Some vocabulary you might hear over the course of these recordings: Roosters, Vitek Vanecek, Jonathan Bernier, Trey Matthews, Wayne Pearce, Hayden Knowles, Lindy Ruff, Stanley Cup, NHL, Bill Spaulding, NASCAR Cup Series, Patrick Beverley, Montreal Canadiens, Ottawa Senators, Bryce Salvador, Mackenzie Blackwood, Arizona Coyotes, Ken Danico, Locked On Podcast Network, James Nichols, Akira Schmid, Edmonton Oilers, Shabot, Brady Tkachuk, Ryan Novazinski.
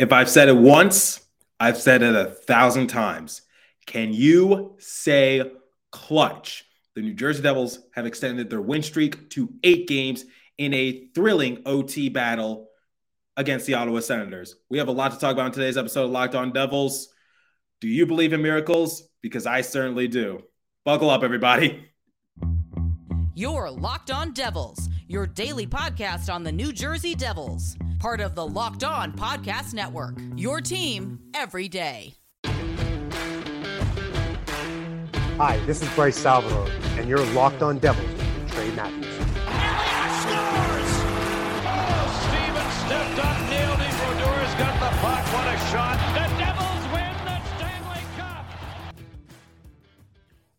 If I've said it once, I've said it 1,000 times. Can you say clutch? The New Jersey Devils have extended their win streak to 8 games in a thrilling OT battle against the Ottawa Senators. We have a lot to talk about in today's episode of Locked On Devils. Do you believe in miracles? Because I certainly do. Buckle up, everybody. You're Locked On Devils, your daily podcast on the New Jersey Devils. Part of the Locked On Podcast Network, your team every day. Hi, this is Bryce Salvador, and you're Locked On Devils with Trey Matthews. Elliott scores! Oh, Stevens stepped up, nailed it. Brodor's got the puck. What a shot. The Devils win the Stanley Cup.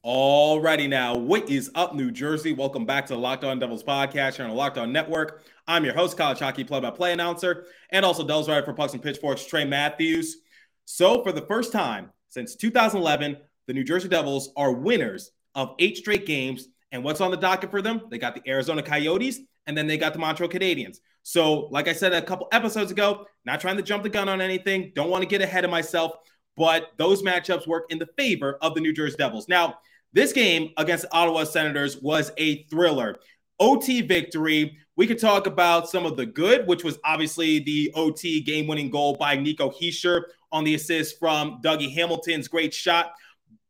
All righty now. What is up, New Jersey? Welcome back to the Locked On Devils podcast here on the Locked On Network. I'm your host, college hockey play-by-play announcer, and also Devils writer for Pucks and Pitchforks, Trey Matthews. So for the first time since 2011, the New Jersey Devils are winners of 8 straight games. And what's on the docket for them? They got the Arizona Coyotes, and then they got the Montreal Canadiens. So like I said a couple episodes ago, not trying to jump the gun on anything. Don't want to get ahead of myself. But those matchups work in the favor of the New Jersey Devils. Now, this game against the Ottawa Senators was a thriller. OT victory. We could talk about some of the good, which was obviously the OT game-winning goal by Nico Hischier on the assist from Dougie Hamilton's great shot.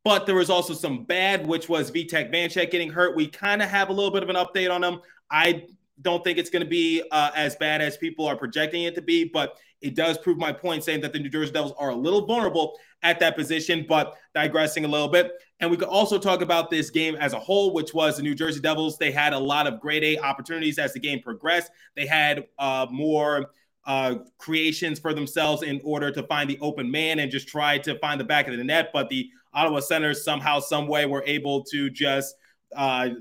But there was also some bad, which was Vitek Vanecek getting hurt. We kind of have a little bit of an update on him. I don't think it's going to be as bad as people are projecting it to be, but it does prove my point saying that the New Jersey Devils are a little vulnerable at that position, but digressing a little bit. And we could also talk about this game as a whole, which was the New Jersey Devils. They had a lot of grade A opportunities as the game progressed. They had more creations for themselves in order to find the open man and just try to find the back of the net. But the Ottawa Senators somehow, some way were able to just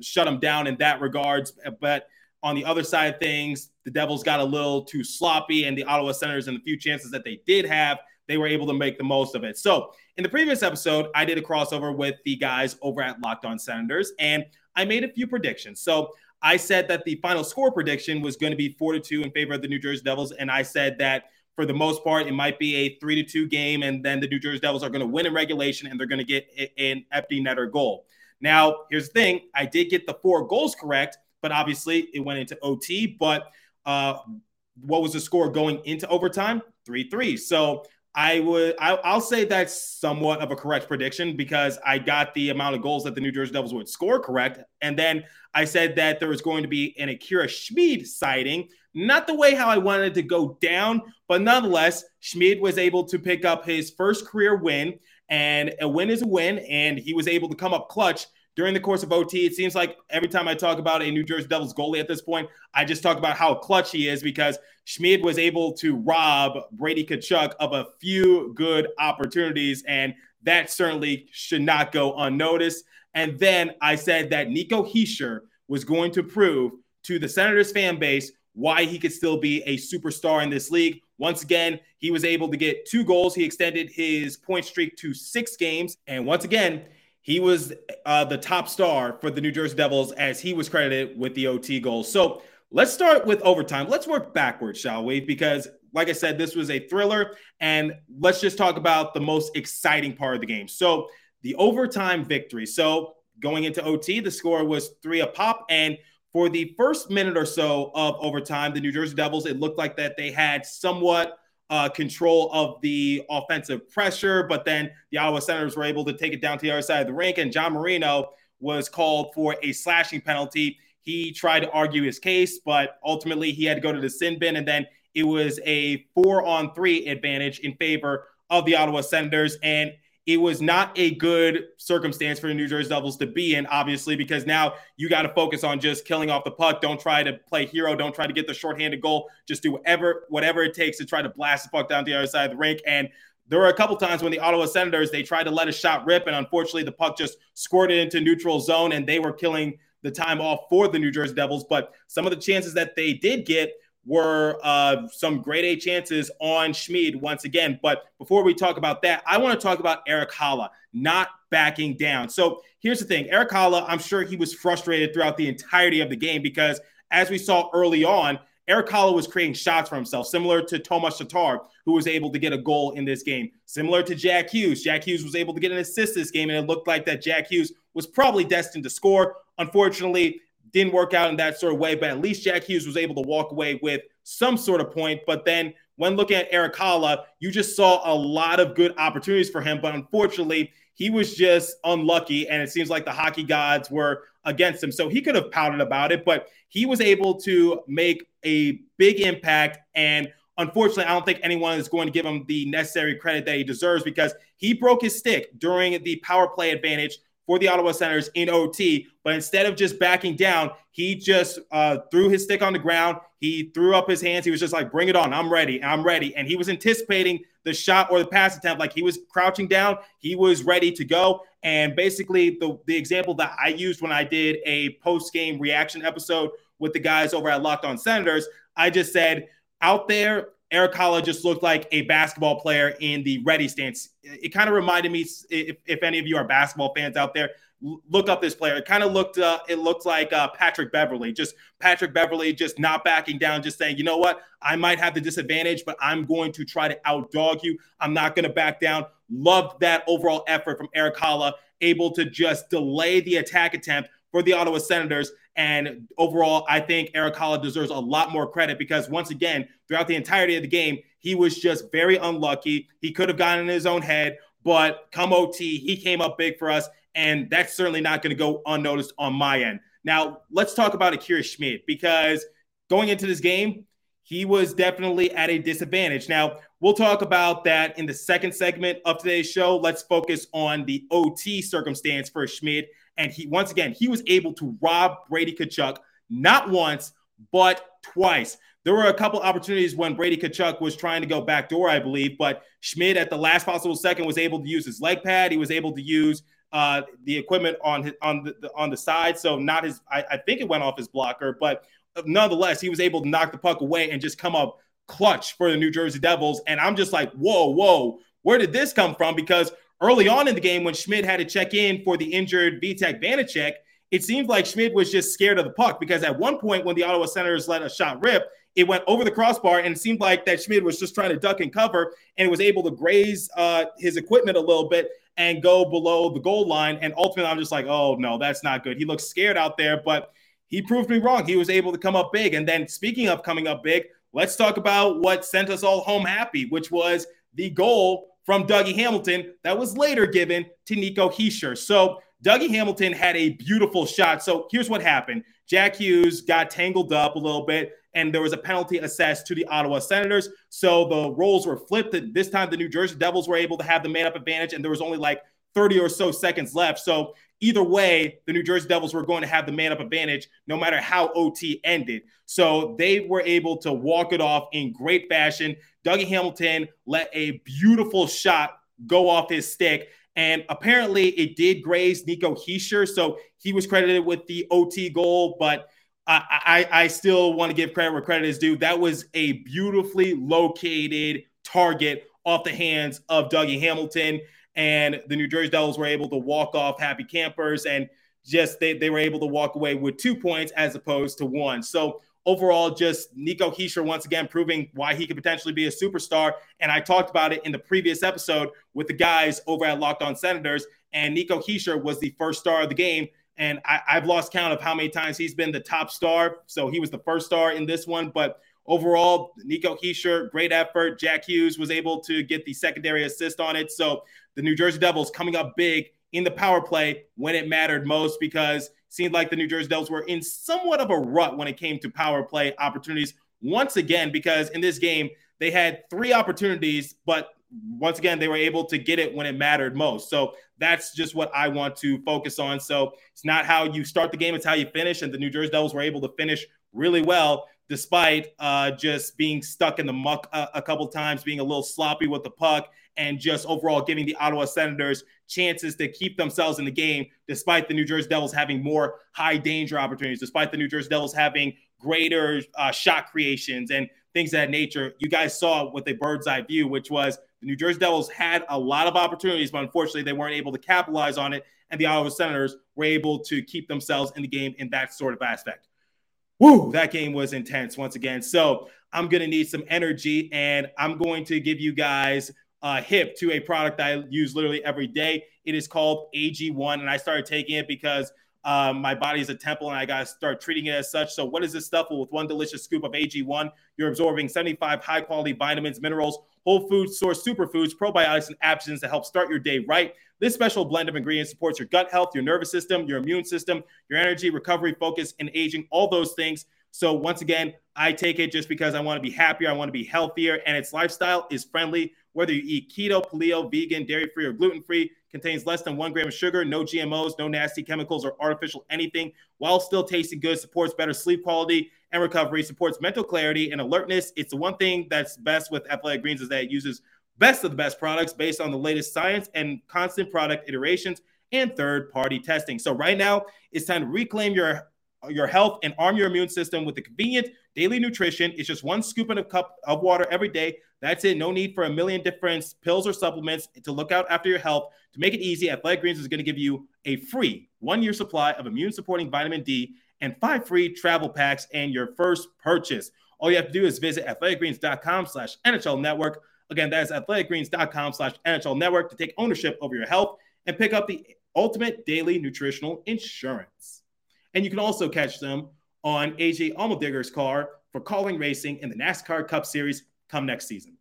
shut them down in that regards. But on the other side of things, the Devils got a little too sloppy, and the Ottawa Senators, in the few chances that they did have, they were able to make the most of it. So in the previous episode, I did a crossover with the guys over at Locked On Senators, and I made a few predictions. So I said that the final score prediction was going to be 4-2 in favor of the New Jersey Devils, and I said that for the most part, it might be a 3-2 game, and then the New Jersey Devils are going to win in regulation, and they're going to get an empty netter goal. Now, here's the thing. I did get the 4 goals correct, but obviously it went into OT. But what was the score going into overtime? 3-3. So I'll say that's somewhat of a correct prediction because I got the amount of goals that the New Jersey Devils would score correct. And then I said that there was going to be an Akira Schmid sighting. Not the way how I wanted to go down, but nonetheless, Schmid was able to pick up his first career win, and a win is a win, and he was able to come up clutch during the course of OT. It seems like every time I talk about a New Jersey Devils goalie at this point, I just talk about how clutch he is because Schmid was able to rob Brady Tkachuk of a few good opportunities, and that certainly should not go unnoticed. And then I said that Nico Hischier was going to prove to the Senators fan base why he could still be a superstar in this league. Once again, he was able to get 2 goals. He extended his point streak to 6 games. And once again, he was the top star for the New Jersey Devils as he was credited with the OT goal. So let's start with overtime. Let's work backwards, shall we? Because like I said, this was a thriller. And let's just talk about the most exciting part of the game. So the overtime victory. So going into OT, the score was 3 a pop. And for the first minute or so of overtime, the New Jersey Devils, it looked like that they had somewhat control of the offensive pressure, but then the Ottawa Senators were able to take it down to the other side of the rink, and John Marino was called for a slashing penalty. He tried to argue his case, but ultimately he had to go to the sin bin, and then it was a 4-on-3 advantage in favor of the Ottawa Senators, and it was not a good circumstance for the New Jersey Devils to be in, obviously, because now you got to focus on just killing off the puck. Don't try to play hero. Don't try to get the shorthanded goal. Just do whatever it takes to try to blast the puck down the other side of the rink. And there were a couple times when the Ottawa Senators, they tried to let a shot rip, and unfortunately the puck just squirted into neutral zone, and they were killing the time off for the New Jersey Devils. But some of the chances that they did get were some grade A chances on Schmid once again. But before we talk about that, I want to talk about Erik Haula not backing down. So here's the thing. Erik Haula, I'm sure he was frustrated throughout the entirety of the game because as we saw early on, Erik Haula was creating shots for himself, similar to Tomas Tatar, who was able to get a goal in this game, similar to Jack Hughes. Jack Hughes was able to get an assist this game, and it looked like that Jack Hughes was probably destined to score. Unfortunately, didn't work out in that sort of way, but at least Jack Hughes was able to walk away with some sort of point. But then when looking at Erik Haula, you just saw a lot of good opportunities for him, but unfortunately, he was just unlucky, and it seems like the hockey gods were against him. So he could have pouted about it, but he was able to make a big impact. And unfortunately, I don't think anyone is going to give him the necessary credit that he deserves, because he broke his stick during the power play advantage for the Ottawa Senators in OT. But instead of just backing down, he just threw his stick on the ground. He threw up his hands. He was just like, bring it on. I'm ready. And he was anticipating the shot or the pass attempt. Like, he was crouching down. He was ready to go. And basically the example that I used when I did a post-game reaction episode with the guys over at Locked On Senators, I just said out there, Erik Haula just looked like a basketball player in the ready stance. It kind of reminded me, if any of you are basketball fans out there, look up this player. It kind of looked it looked like Patrick Beverley. Just Patrick Beverley just not backing down, just saying, you know what, I might have the disadvantage, but I'm going to try to outdog you. I'm not going to back down. Loved that overall effort from Erik Haula, able to just delay the attack attempt for the Ottawa Senators. And overall, I think Erik Haula deserves a lot more credit, because once again, throughout the entirety of the game, he was just very unlucky. He could have gotten in his own head, but come OT, he came up big for us, and that's certainly not going to go unnoticed on my end. Now, let's talk about Akira Schmid, because going into this game, he was definitely at a disadvantage. Now, we'll talk about that in the second segment of today's show. Let's focus on the OT circumstance for Schmid. And he, once again, he was able to rob Brady Tkachuk, not once, but twice. There were a couple opportunities when Brady Tkachuk was trying to go backdoor, I believe, but Schmid at the last possible second was able to use his leg pad. He was able to use the equipment on the side. So not his, I think it went off his blocker, but nonetheless, he was able to knock the puck away and just come up clutch for the New Jersey Devils. And I'm just like, whoa, where did this come from? Because early on in the game, when Schmid had to check in for the injured Vitek Vanecek, it seemed like Schmid was just scared of the puck, because at one point when the Ottawa Senators let a shot rip, it went over the crossbar, and it seemed like that Schmid was just trying to duck and cover, and was able to graze his equipment a little bit and go below the goal line. And ultimately, I'm just like, oh, no, that's not good. He looks scared out there, but he proved me wrong. He was able to come up big. And then, speaking of coming up big, let's talk about what sent us all home happy, which was the goal from Dougie Hamilton that was later given to Nico Hischier. So Dougie Hamilton had a beautiful shot. So here's what happened. Jack Hughes got tangled up a little bit, and there was a penalty assessed to the Ottawa Senators. So the roles were flipped. This time the New Jersey Devils were able to have the man-up advantage, and there was only like 30 or so seconds left. So either way, the New Jersey Devils were going to have the man-up advantage no matter how OT ended. So they were able to walk it off in great fashion. Dougie Hamilton let a beautiful shot go off his stick, and apparently it did graze Nico Hischier, so he was credited with the OT goal, but I still want to give credit where credit is due. That was a beautifully located target off the hands of Dougie Hamilton, and the New Jersey Devils were able to walk off happy campers, and just they were able to walk away with 2 points as opposed to one. So overall, just Nico Hischier once again proving why he could potentially be a superstar. And I talked about it in the previous episode with the guys over at Locked On Senators, and Nico Hischier was the first star of the game. And I've lost count of how many times he's been the top star, so he was the first star in this one. But overall, Nico Hischier, great effort. Jack Hughes was able to get the secondary assist on it. So the New Jersey Devils coming up big in the power play when it mattered most, because seemed like the New Jersey Devils were in somewhat of a rut when it came to power play opportunities once again, because in this game they had 3 opportunities, but once again they were able to get it when it mattered most. So that's just what I want to focus on. So it's not how you start the game, it's how you finish, and the New Jersey Devils were able to finish really well despite just being stuck in the muck a couple times, being a little sloppy with the puck, and just overall giving the Ottawa Senators chances to keep themselves in the game, despite the New Jersey Devils having more high-danger opportunities, despite the New Jersey Devils having greater shot creations and things of that nature. You guys saw with a bird's-eye view, which was the New Jersey Devils had a lot of opportunities, but unfortunately they weren't able to capitalize on it, and the Ottawa Senators were able to keep themselves in the game in that sort of aspect. woo, that game was intense once again. So I'm going to need some energy, and I'm going to give you guys a hip to a product I use literally every day. It is called AG1, and I started taking it because my body is a temple, and I got to start treating it as such. So what is this stuff? Well, with one delicious scoop of AG1, you're absorbing 75 high-quality vitamins, minerals, whole food source superfoods, probiotics, and adaptogens to help start your day right. This special blend of ingredients supports your gut health, your nervous system, your immune system, your energy, recovery, focus, and aging, all those things. So once again, I take it just because I want to be happier, I want to be healthier, and its lifestyle is friendly. Whether you eat keto, paleo, vegan, dairy-free, or gluten-free, contains less than 1 gram of sugar, no GMOs, no nasty chemicals or artificial anything, while still tasting good, supports better sleep quality and recovery, supports mental clarity and alertness. It's the one thing that's best with Athletic Greens is that it uses best of the best products based on the latest science and constant product iterations and third-party testing. So right now, it's time to reclaim your health and arm your immune system with the convenient daily nutrition. It's just one scoop and a cup of water every day. That's it. No need for a million different pills or supplements to look out after your health. To make it easy, Athletic Greens is going to give you a free one-year supply of immune-supporting vitamin D and 5 free travel packs and your first purchase. All you have to do is visit athleticgreens.com/NHL Network. Again, that is athleticgreens.com/NHL Network to take ownership over your health and pick up the ultimate daily nutritional insurance. And you can also catch them on AJ Allmendigger's car for calling racing in the NASCAR Cup Series come next season.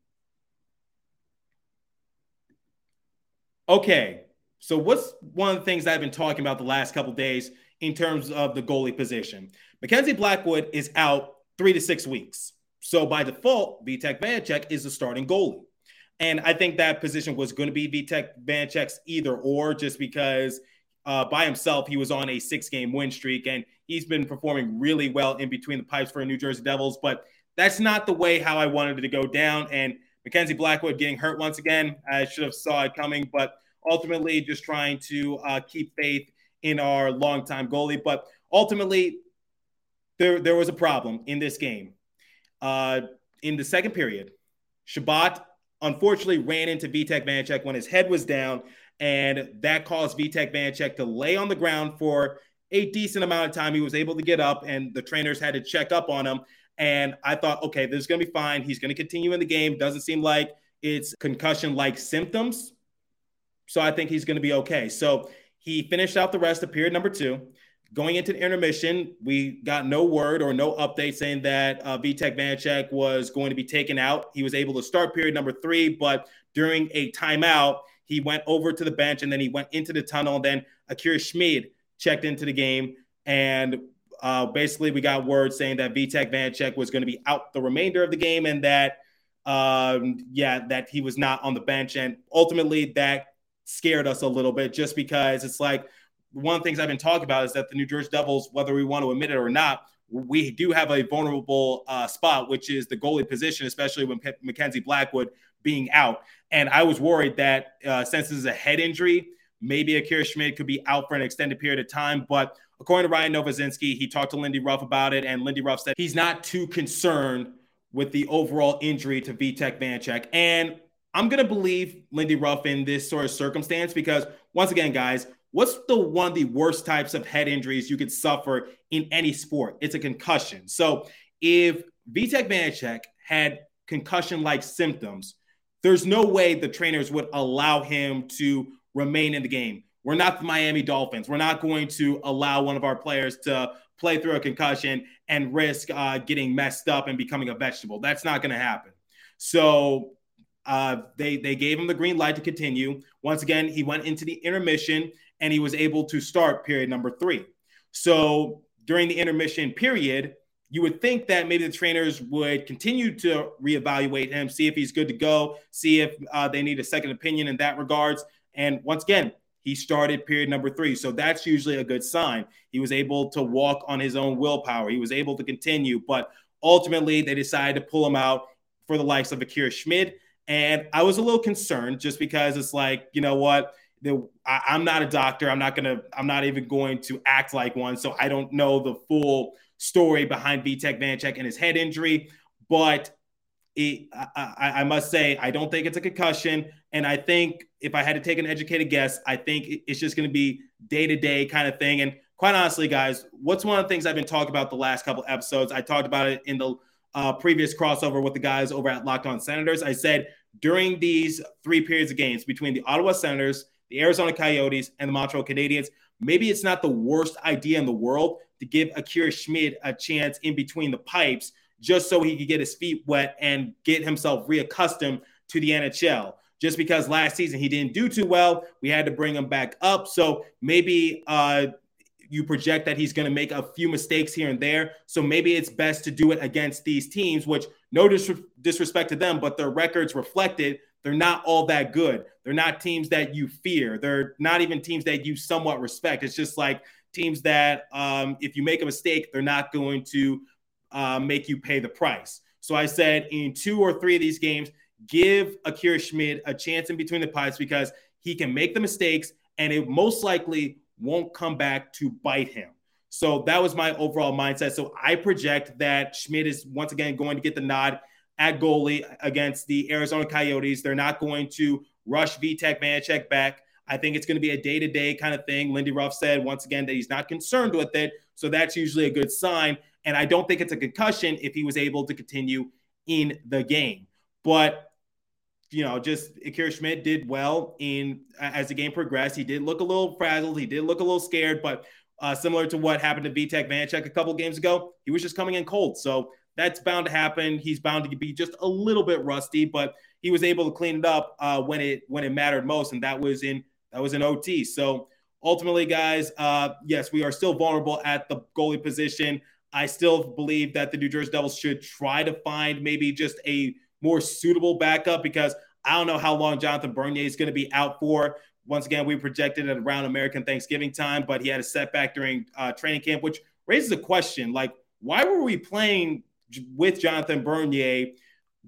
Okay, so what's one of the things I've been talking about the last couple days in terms of the goalie position? Mackenzie Blackwood is out 3 to 6 weeks. So by default, Vitek Vanecek is the starting goalie. And I think that position was going to be Vitek Vanecek's either or, just because by himself, he was on a 6-game win streak, and he's been performing really well in between the pipes for the New Jersey Devils. But that's not the way how I wanted it to go down. And Mackenzie Blackwood getting hurt once again, I should have saw it coming, but ultimately just trying to keep faith in our longtime goalie. But ultimately, there was a problem in this game. In the second period, Shabot unfortunately ran into Vitek Vanecek when his head was down, and that caused Vitek Vanecek to lay on the ground for a decent amount of time. He was able to get up, and the trainers had to check up on him. And I thought, okay, this is going to be fine. He's going to continue in the game. Doesn't seem like it's concussion-like symptoms. So I think he's going to be okay. So he finished out the rest of period number 2. Going into the intermission, we got no word or no update saying that Vitek Vanecek was going to be taken out. He was able to start period number 3, but during a timeout, he went over to the bench, and then he went into the tunnel. And then Akira Schmid checked into the game, and basically we got word saying that Vitek Vanecek was going to be out the remainder of the game, and that, that he was not on the bench. And ultimately that scared us a little bit, just because it's like one of the things I've been talking about is that the New Jersey Devils, whether we want to admit it or not, we do have a vulnerable spot, which is the goalie position, especially when Mackenzie Blackwood being out. And I was worried that since this is a head injury, maybe Akira Schmid could be out for an extended period of time. But according to Ryan Novazinski, he talked to Lindy Ruff about it, and Lindy Ruff said he's not too concerned with the overall injury to Vitek Vanecek. And I'm going to believe Lindy Ruff in this sort of circumstance because, once again, guys, what's one of the worst types of head injuries you could suffer in any sport? It's a concussion. So if Vitek Vanecek had concussion-like symptoms, there's no way the trainers would allow him to remain in the game. We're not the Miami Dolphins. We're not going to allow one of our players to play through a concussion and risk getting messed up and becoming a vegetable. That's not going to happen. So they gave him the green light to continue. Once again, he went into the intermission, and he was able to start period number 3. So during the intermission period, you would think that maybe the trainers would continue to reevaluate him, see if he's good to go, see if they need a second opinion in that regards. And once again, he started period number 3. So that's usually a good sign. He was able to walk on his own willpower. He was able to continue, but ultimately they decided to pull him out for the likes of Akira Schmid. And I was a little concerned just because it's like, you know what? I'm not a doctor. I'm not even going to act like one. So I don't know the full story behind Vitek Vanecek and his head injury, but I must say, I don't think it's a concussion. And I think if I had to take an educated guess, I think it's just going to be day-to-day kind of thing. And quite honestly, guys, what's one of the things I've been talking about the last couple episodes? I talked about it in the previous crossover with the guys over at Locked On Senators. I said during these three periods of games between the Ottawa Senators, the Arizona Coyotes, and the Montreal Canadiens, maybe it's not the worst idea in the world to give Akira Schmid a chance in between the pipes just so he could get his feet wet and get himself reaccustomed to the NHL. Just because last season he didn't do too well, we had to bring him back up. So maybe you project that he's going to make a few mistakes here and there. So maybe it's best to do it against these teams, which no disrespect to them, but their records reflect it. They're not all that good. They're not teams that you fear. They're not even teams that you somewhat respect. It's just like teams that if you make a mistake, they're not going to make you pay the price. So I said in two or three of these games, give Akira Schmid a chance in between the pipes because he can make the mistakes and it most likely won't come back to bite him. So that was my overall mindset. So I project that Schmid is once again going to get the nod at goalie against the Arizona Coyotes. They're not going to rush Vitek Vanecek back. I think it's going to be a day-to-day kind of thing. Lindy Ruff said once again that he's not concerned with it. So that's usually a good sign. And I don't think it's a concussion if he was able to continue in the game. But you know, just Akira Schmid did well as the game progressed. He did look a little frazzled. He did look a little scared, but similar to what happened to Vitek Vanecek a couple games ago, he was just coming in cold. So that's bound to happen. He's bound to be just a little bit rusty, but he was able to clean it up when it mattered most, and that was in OT. So ultimately, guys, yes, we are still vulnerable at the goalie position. I still believe that the New Jersey Devils should try to find maybe just a more suitable backup because I don't know how long Jonathan Bernier is going to be out for. Once again, we projected it around American Thanksgiving time, but he had a setback during training camp, which raises a question. Like, why were we playing with Jonathan Bernier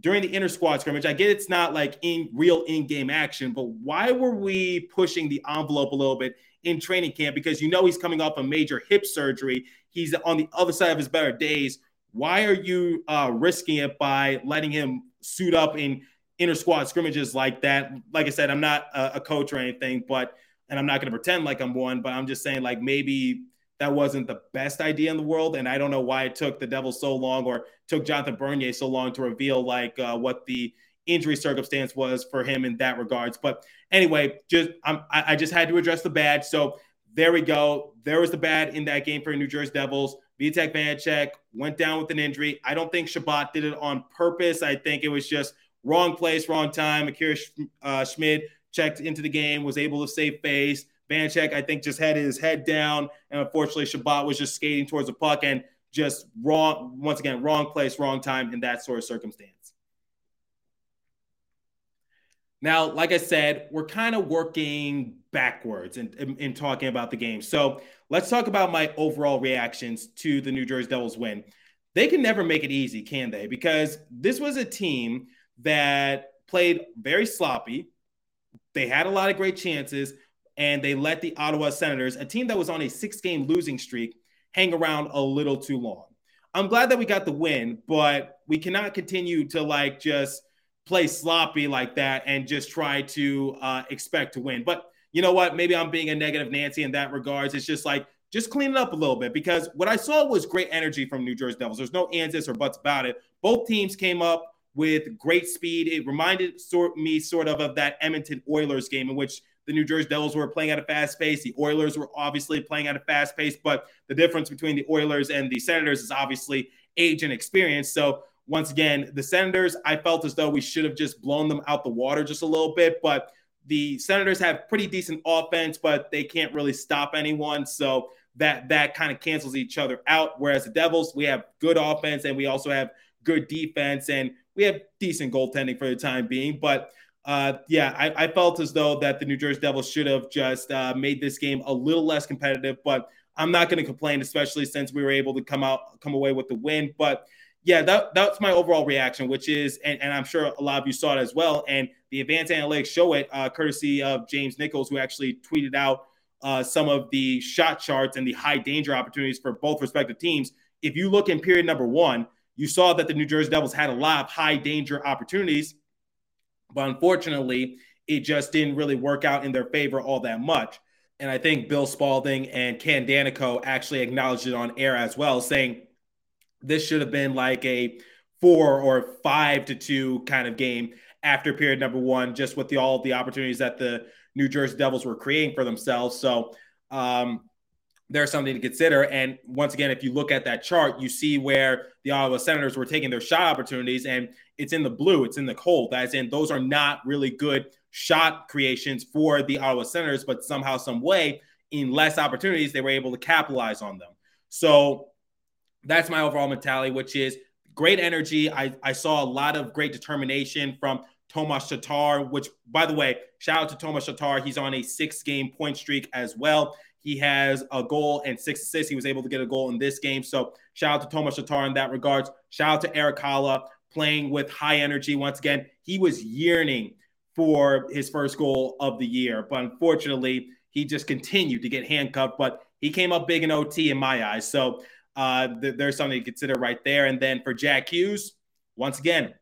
during the inter-squad scrimmage? I get it's not like in real in-game action, but why were we pushing the envelope a little bit in training camp? Because you know he's coming off a major hip surgery. He's on the other side of his better days. Why are you risking it by letting him suit up in inter-squad scrimmages like that? Like I said, I'm not a coach or anything, and I'm not going to pretend like I'm one, but I'm just saying like maybe that wasn't the best idea in the world. And I don't know why it took the Devils so long or took Jonathan Bernier so long to reveal like what the injury circumstance was for him in that regards. But anyway, I just had to address the bad. So there we go. There was the bad in that game for New Jersey Devils. Vitek Vanecek went down with an injury. I don't think Shabot did it on purpose. I think it was just wrong place, wrong time. Akira Schmid checked into the game, was able to save face. Vanecek, I think, just had his head down. And unfortunately, Shabot was just skating towards the puck and just wrong, once again, wrong place, wrong time in that sort of circumstance. Now, like I said, we're kind of working backwards in talking about the game. So let's talk about my overall reactions to the New Jersey Devils win. They can never make it easy, can they? Because this was a team that played very sloppy. They had a lot of great chances, and they let the Ottawa Senators, a team that was on a 6-game losing streak, hang around a little too long. I'm glad that we got the win, but we cannot continue to like just play sloppy like that and just try to expect to win. But you know what? Maybe I'm being a negative Nancy in that regards. It's just like, just clean it up a little bit because what I saw was great energy from New Jersey Devils. There's no ands or buts about it. Both teams came up with great speed. It reminded me sort of that Edmonton Oilers game in which the New Jersey Devils were playing at a fast pace. The Oilers were obviously playing at a fast pace, but the difference between the Oilers and the Senators is obviously age and experience. So once again, the Senators, I felt as though we should have just blown them out the water just a little bit, but the Senators have pretty decent offense, but they can't really stop anyone. So that kind of cancels each other out. Whereas the Devils, we have good offense and we also have good defense and we have decent goaltending for the time being. But I felt as though that the New Jersey Devils should have just made this game a little less competitive, but I'm not going to complain, especially since we were able to come away with the win. But yeah, that's my overall reaction, which is, and I'm sure a lot of you saw it as well. And the advanced analytics show it, courtesy of James Nichols, who actually tweeted out some of the shot charts and the high danger opportunities for both respective teams. If you look in period number one, you saw that the New Jersey Devils had a lot of high danger opportunities, but unfortunately, it just didn't really work out in their favor all that much. And I think Bill Spaulding and Ken Danico actually acknowledged it on air as well, saying this should have been like a 4 or 5-2 kind of game after period number one, just with all the opportunities that the New Jersey Devils were creating for themselves. So there's something to consider. And once again, if you look at that chart, you see where the Ottawa Senators were taking their shot opportunities, and it's in the blue, it's in the cold. As in, those are not really good shot creations for the Ottawa Senators, but somehow, some way, in less opportunities, they were able to capitalize on them. So that's my overall mentality, which is great energy. I saw a lot of great determination from Tomas Tatar, which, by the way, shout out to Tomas Tatar. He's on a 6-game point streak as well. He has a goal and 6 assists. He was able to get a goal in this game. So shout out to Tomas Tatar in that regards. Shout out to Erik Haula, playing with high energy. Once again, he was yearning for his first goal of the year, but unfortunately, he just continued to get handcuffed, but he came up big in OT in my eyes. So there's something to consider right there. And then for Jack Hughes, once again,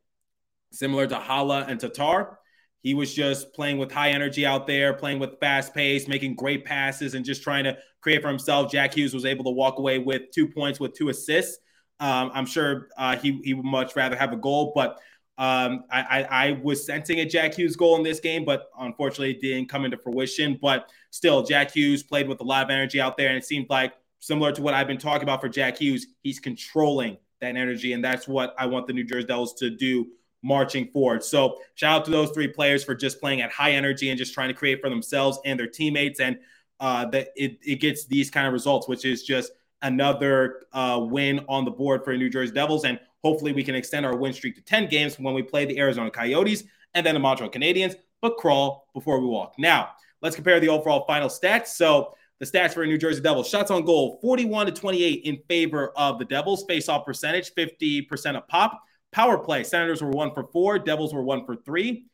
similar to Haula and Tatar, he was just playing with high energy out there, playing with fast pace, making great passes, and just trying to create for himself. Jack Hughes was able to walk away with 2 points with 2 assists. I'm sure he would much rather have a goal, but I was sensing a Jack Hughes goal in this game, but unfortunately it didn't come into fruition. But still, Jack Hughes played with a lot of energy out there, and it seemed like, similar to what I've been talking about for Jack Hughes, he's controlling that energy, and that's what I want the New Jersey Devils to do marching forward. So shout out to those 3 players for just playing at high energy and just trying to create for themselves and their teammates, and that it gets these kind of results, which is just another win on the board for the New Jersey Devils. And hopefully we can extend our win streak to 10 games when we play the Arizona Coyotes and then the Montreal Canadiens, but crawl before we walk. Now, let's compare the overall final stats. So the stats for New Jersey Devils: shots on goal, 41-28 in favor of the Devils. Face-off percentage, 50% a pop. Power play, Senators were 1 for 4. Devils were 1 for 3.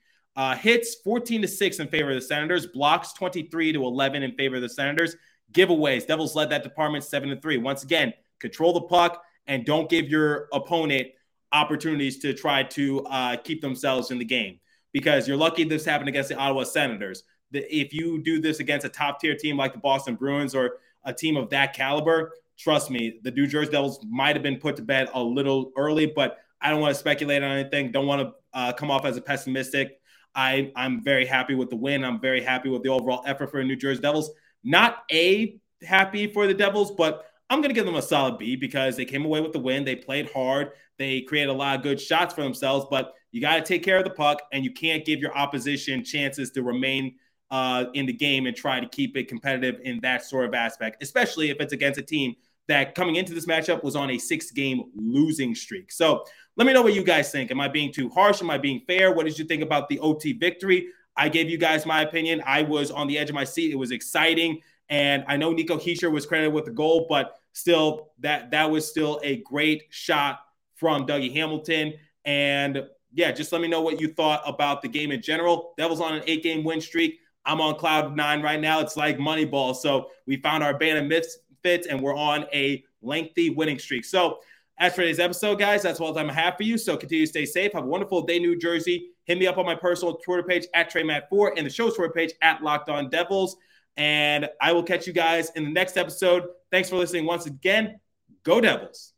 Hits, 14-6 in favor of the Senators. Blocks, 23-11 in favor of the Senators. Giveaways, Devils led that department 7-3. Once again, control the puck and don't give your opponent opportunities to try to keep themselves in the game, because you're lucky this happened against the Ottawa Senators. If you do this against a top-tier team like the Boston Bruins or a team of that caliber, trust me, the New Jersey Devils might have been put to bed a little early, but I don't want to speculate on anything. Don't want to come off as a pessimistic. I'm very happy with the win. I'm very happy with the overall effort for the New Jersey Devils. Not A, happy for the Devils, but I'm going to give them a solid B, because they came away with the win. They played hard. They created a lot of good shots for themselves, but you got to take care of the puck, and you can't give your opposition chances to remain in the game and try to keep it competitive in that sort of aspect, especially if it's against a team that coming into this matchup was on a 6-game losing streak. So let me know what you guys think. Am I being too harsh? Am I being fair? What did you think about the OT victory? I gave you guys my opinion. I was on the edge of my seat. It was exciting. And I know Nico Hischier was credited with the goal, but still, that was still a great shot from Dougie Hamilton. And yeah, just let me know what you thought about the game in general. Devils on an 8-game win streak. I'm on cloud 9 right now. It's like Moneyball. So we found our band of misfits, and we're on a lengthy winning streak. So as for today's episode, guys, that's all the time I have for you. So continue to stay safe. Have a wonderful day, New Jersey. Hit me up on my personal Twitter page at TreyMatt4 and the show's Twitter page at Locked On Devils. And I will catch you guys in the next episode. Thanks for listening once again. Go Devils.